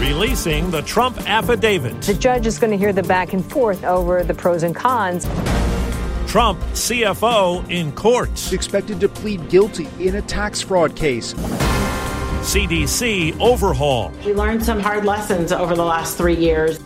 Releasing the Trump affidavit. The judge is going to hear the back and forth over the pros and cons. Trump CFO in court. Expected to plead guilty in a tax fraud case. CDC overhaul. We learned some hard lessons over the last 3 years.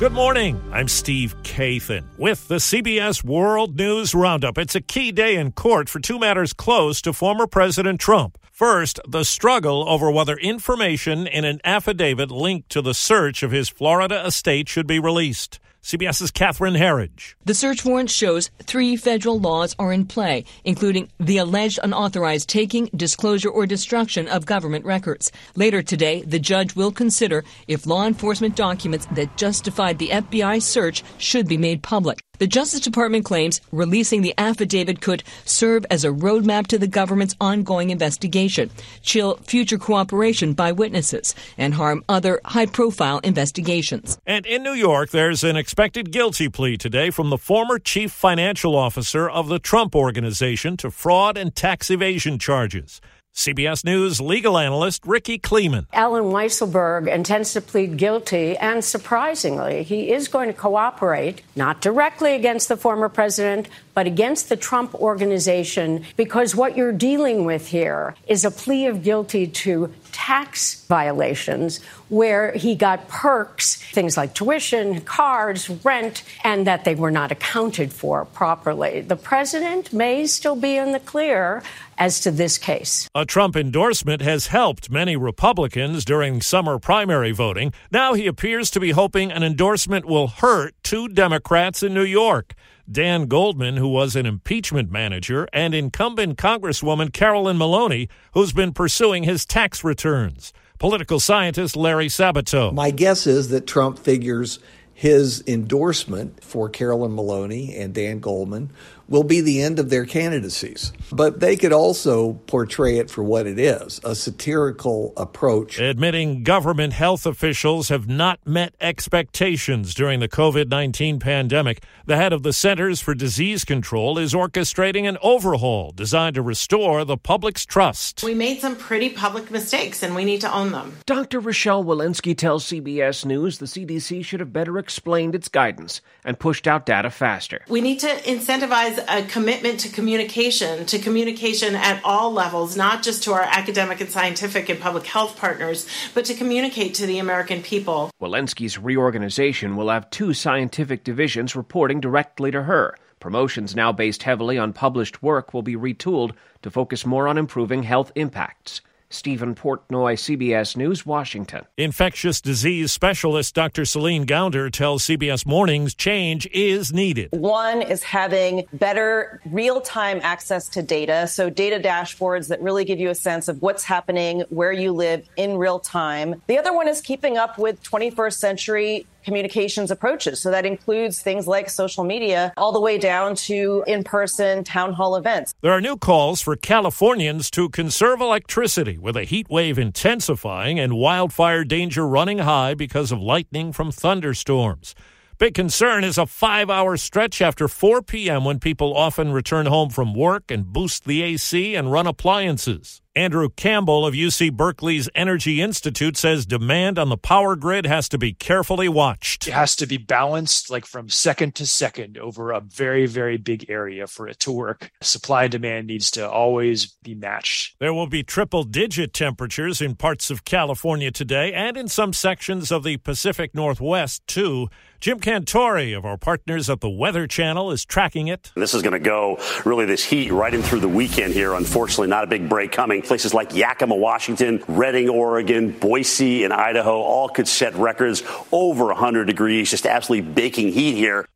Good morning. I'm Steve Kathan with the CBS World News Roundup. It's a key day in court for two matters close to former President Trump. First, the struggle over whether information in an affidavit linked to the search of his Florida estate should be released. CBS's Catherine Herridge. The search warrant shows three federal laws are in play, including the alleged unauthorized taking, disclosure, or destruction of government records. Later today, the judge will consider if law enforcement documents that justified the FBI search should be made public. The Justice Department claims releasing the affidavit could serve as a roadmap to the government's ongoing investigation, chill future cooperation by witnesses, and harm other high-profile investigations. And in New York, there's an expected guilty plea today from the former chief financial officer of the Trump Organization to fraud and tax evasion charges. CBS News legal analyst Ricky Kleeman. Alan Weisselberg intends to plead guilty, and surprisingly, he is going to cooperate, not directly against the former president, but against the Trump Organization, because what you're dealing with here is a plea of guilty to tax violations where he got perks, things like tuition, cars, rent, and that they were not accounted for properly. The president may still be in the clear as to this case. A Trump endorsement has helped many Republicans during summer primary voting. Now he appears to be hoping an endorsement will hurt two Democrats in New York. Dan Goldman, who was an impeachment manager, and incumbent Congresswoman Carolyn Maloney, who's been pursuing his tax returns. Political scientist Larry Sabato. My guess is that Trump figures his endorsement for Carolyn Maloney and Dan Goldman will be the end of their candidacies. But they could also portray it for what it is, a satirical approach. Admitting government health officials have not met expectations during the COVID-19 pandemic, the head of the Centers for Disease Control is orchestrating an overhaul designed to restore the public's trust. We made some pretty public mistakes, and we need to own them. Dr. Rochelle Walensky tells CBS News the CDC should have better explained its guidance and pushed out data faster. We need to incentivize a commitment to communication at all levels, not just to our academic and scientific and public health partners, but to communicate to the American people. Walensky's reorganization will have two scientific divisions reporting directly to her. Promotions now based heavily on published work will be retooled to focus more on improving health impacts. Stephen Portnoy, CBS News, Washington. Infectious disease specialist Dr. Celine Gounder tells CBS Mornings change is needed. One is having better real-time access to data, so data dashboards that really give you a sense of what's happening, where you live in real time. The other one is keeping up with 21st century communications approaches. So that includes things like social media, all the way down to in-person town hall events. There are new calls for Californians to conserve electricity, with a heat wave intensifying and wildfire danger running high because of lightning from thunderstorms. Big concern is a 5-hour stretch after 4 p.m. when people often return home from work and boost the AC and run appliances. Andrew Campbell of UC Berkeley's Energy Institute says demand on the power grid has to be carefully watched. It has to be balanced like from second to second over a very, very big area for it to work. Supply and demand needs to always be matched. There will be triple-digit temperatures in parts of California today and in some sections of the Pacific Northwest, too. Jim Cantore of our partners at the Weather Channel is tracking it. This is going to go, really, this heat right in through the weekend here. Unfortunately, not a big break coming. Places like Yakima, Washington, Redding, Oregon, Boise, and Idaho all could set records over 100 degrees. Just absolutely baking heat here.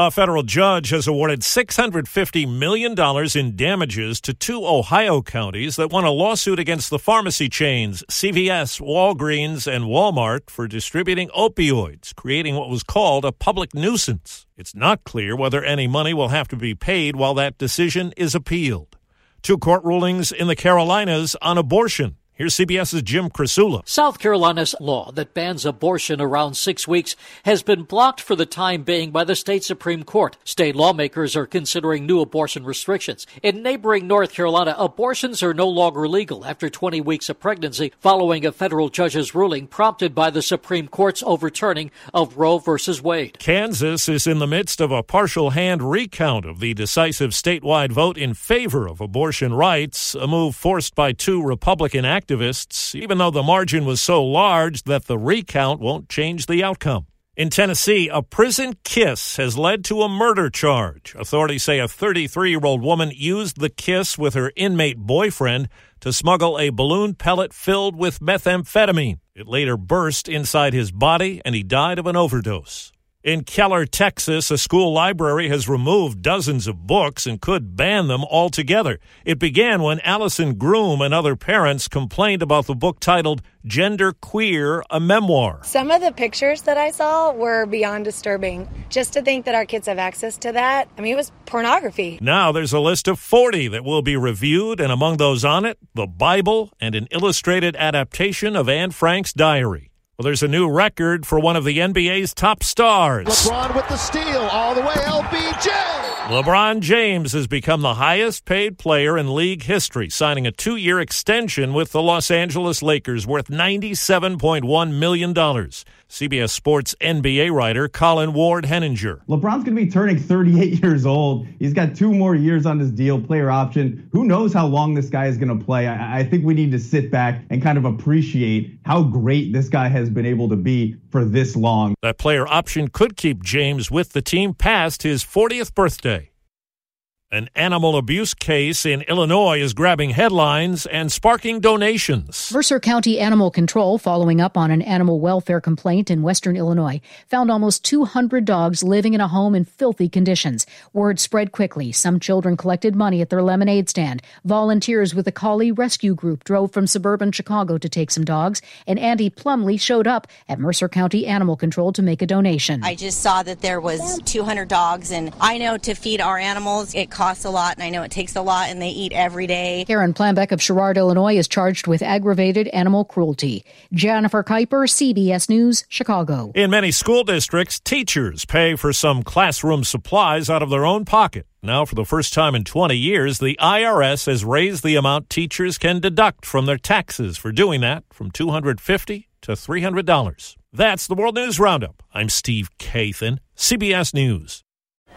A federal judge has awarded $650 million in damages to two Ohio counties that won a lawsuit against the pharmacy chains CVS, Walgreens, and Walmart for distributing opioids, creating what was called a public nuisance. It's not clear whether any money will have to be paid while that decision is appealed. Two court rulings in the Carolinas on abortion. Here's CBS's Jim Crisula. South Carolina's law that bans abortion around 6 weeks has been blocked for the time being by the state Supreme Court. State lawmakers are considering new abortion restrictions. In neighboring North Carolina, abortions are no longer legal after 20 weeks of pregnancy following a federal judge's ruling prompted by the Supreme Court's overturning of Roe versus Wade. Kansas is in the midst of a partial hand recount of the decisive statewide vote in favor of abortion rights, a move forced by two Republican activists. Even though the margin was so large that the recount won't change the outcome. In Tennessee, a prison kiss has led to a murder charge. Authorities say a 33-year-old woman used the kiss with her inmate boyfriend to smuggle a balloon pellet filled with methamphetamine. It later burst inside his body, and he died of an overdose. In Keller, Texas, a school library has removed dozens of books and could ban them altogether. It began when Allison Groom and other parents complained about the book titled Gender Queer, a Memoir. Some of the pictures that I saw were beyond disturbing. Just to think that our kids have access to that, it was pornography. Now there's a list of 40 that will be reviewed, and among those on it, the Bible and an illustrated adaptation of Anne Frank's diary. Well, there's a new record for one of the NBA's top stars. LeBron with the steal all the way, LBJ! LeBron James has become the highest-paid player in league history, signing a 2-year extension with the Los Angeles Lakers worth $97.1 million. CBS Sports NBA writer Colin Ward-Henninger. LeBron's going to be turning 38 years old. He's got 2 more years on his deal, player option. Who knows how long this guy is going to play? I think we need to sit back and kind of appreciate how great this guy has been able to be for this long. That player option could keep James with the team past his 40th birthday. An animal abuse case in Illinois is grabbing headlines and sparking donations. Mercer County Animal Control, following up on an animal welfare complaint in western Illinois, found almost 200 dogs living in a home in filthy conditions. Word spread quickly. Some children collected money at their lemonade stand. Volunteers with a collie rescue group drove from suburban Chicago to take some dogs, and Andy Plumley showed up at Mercer County Animal Control to make a donation. I just saw that there was 200 dogs, and I know to feed our animals, it costs a lot, and I know it takes a lot, and they eat every day. Karen Plambeck of Sherrard, Illinois, is charged with aggravated animal cruelty. Jennifer Kuiper, CBS News, Chicago. In many school districts, teachers pay for some classroom supplies out of their own pocket. Now, for the first time in 20 years, the IRS has raised the amount teachers can deduct from their taxes for doing that from $250 to $300. That's the World News Roundup. I'm Steve Kathan, CBS News.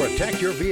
Protect your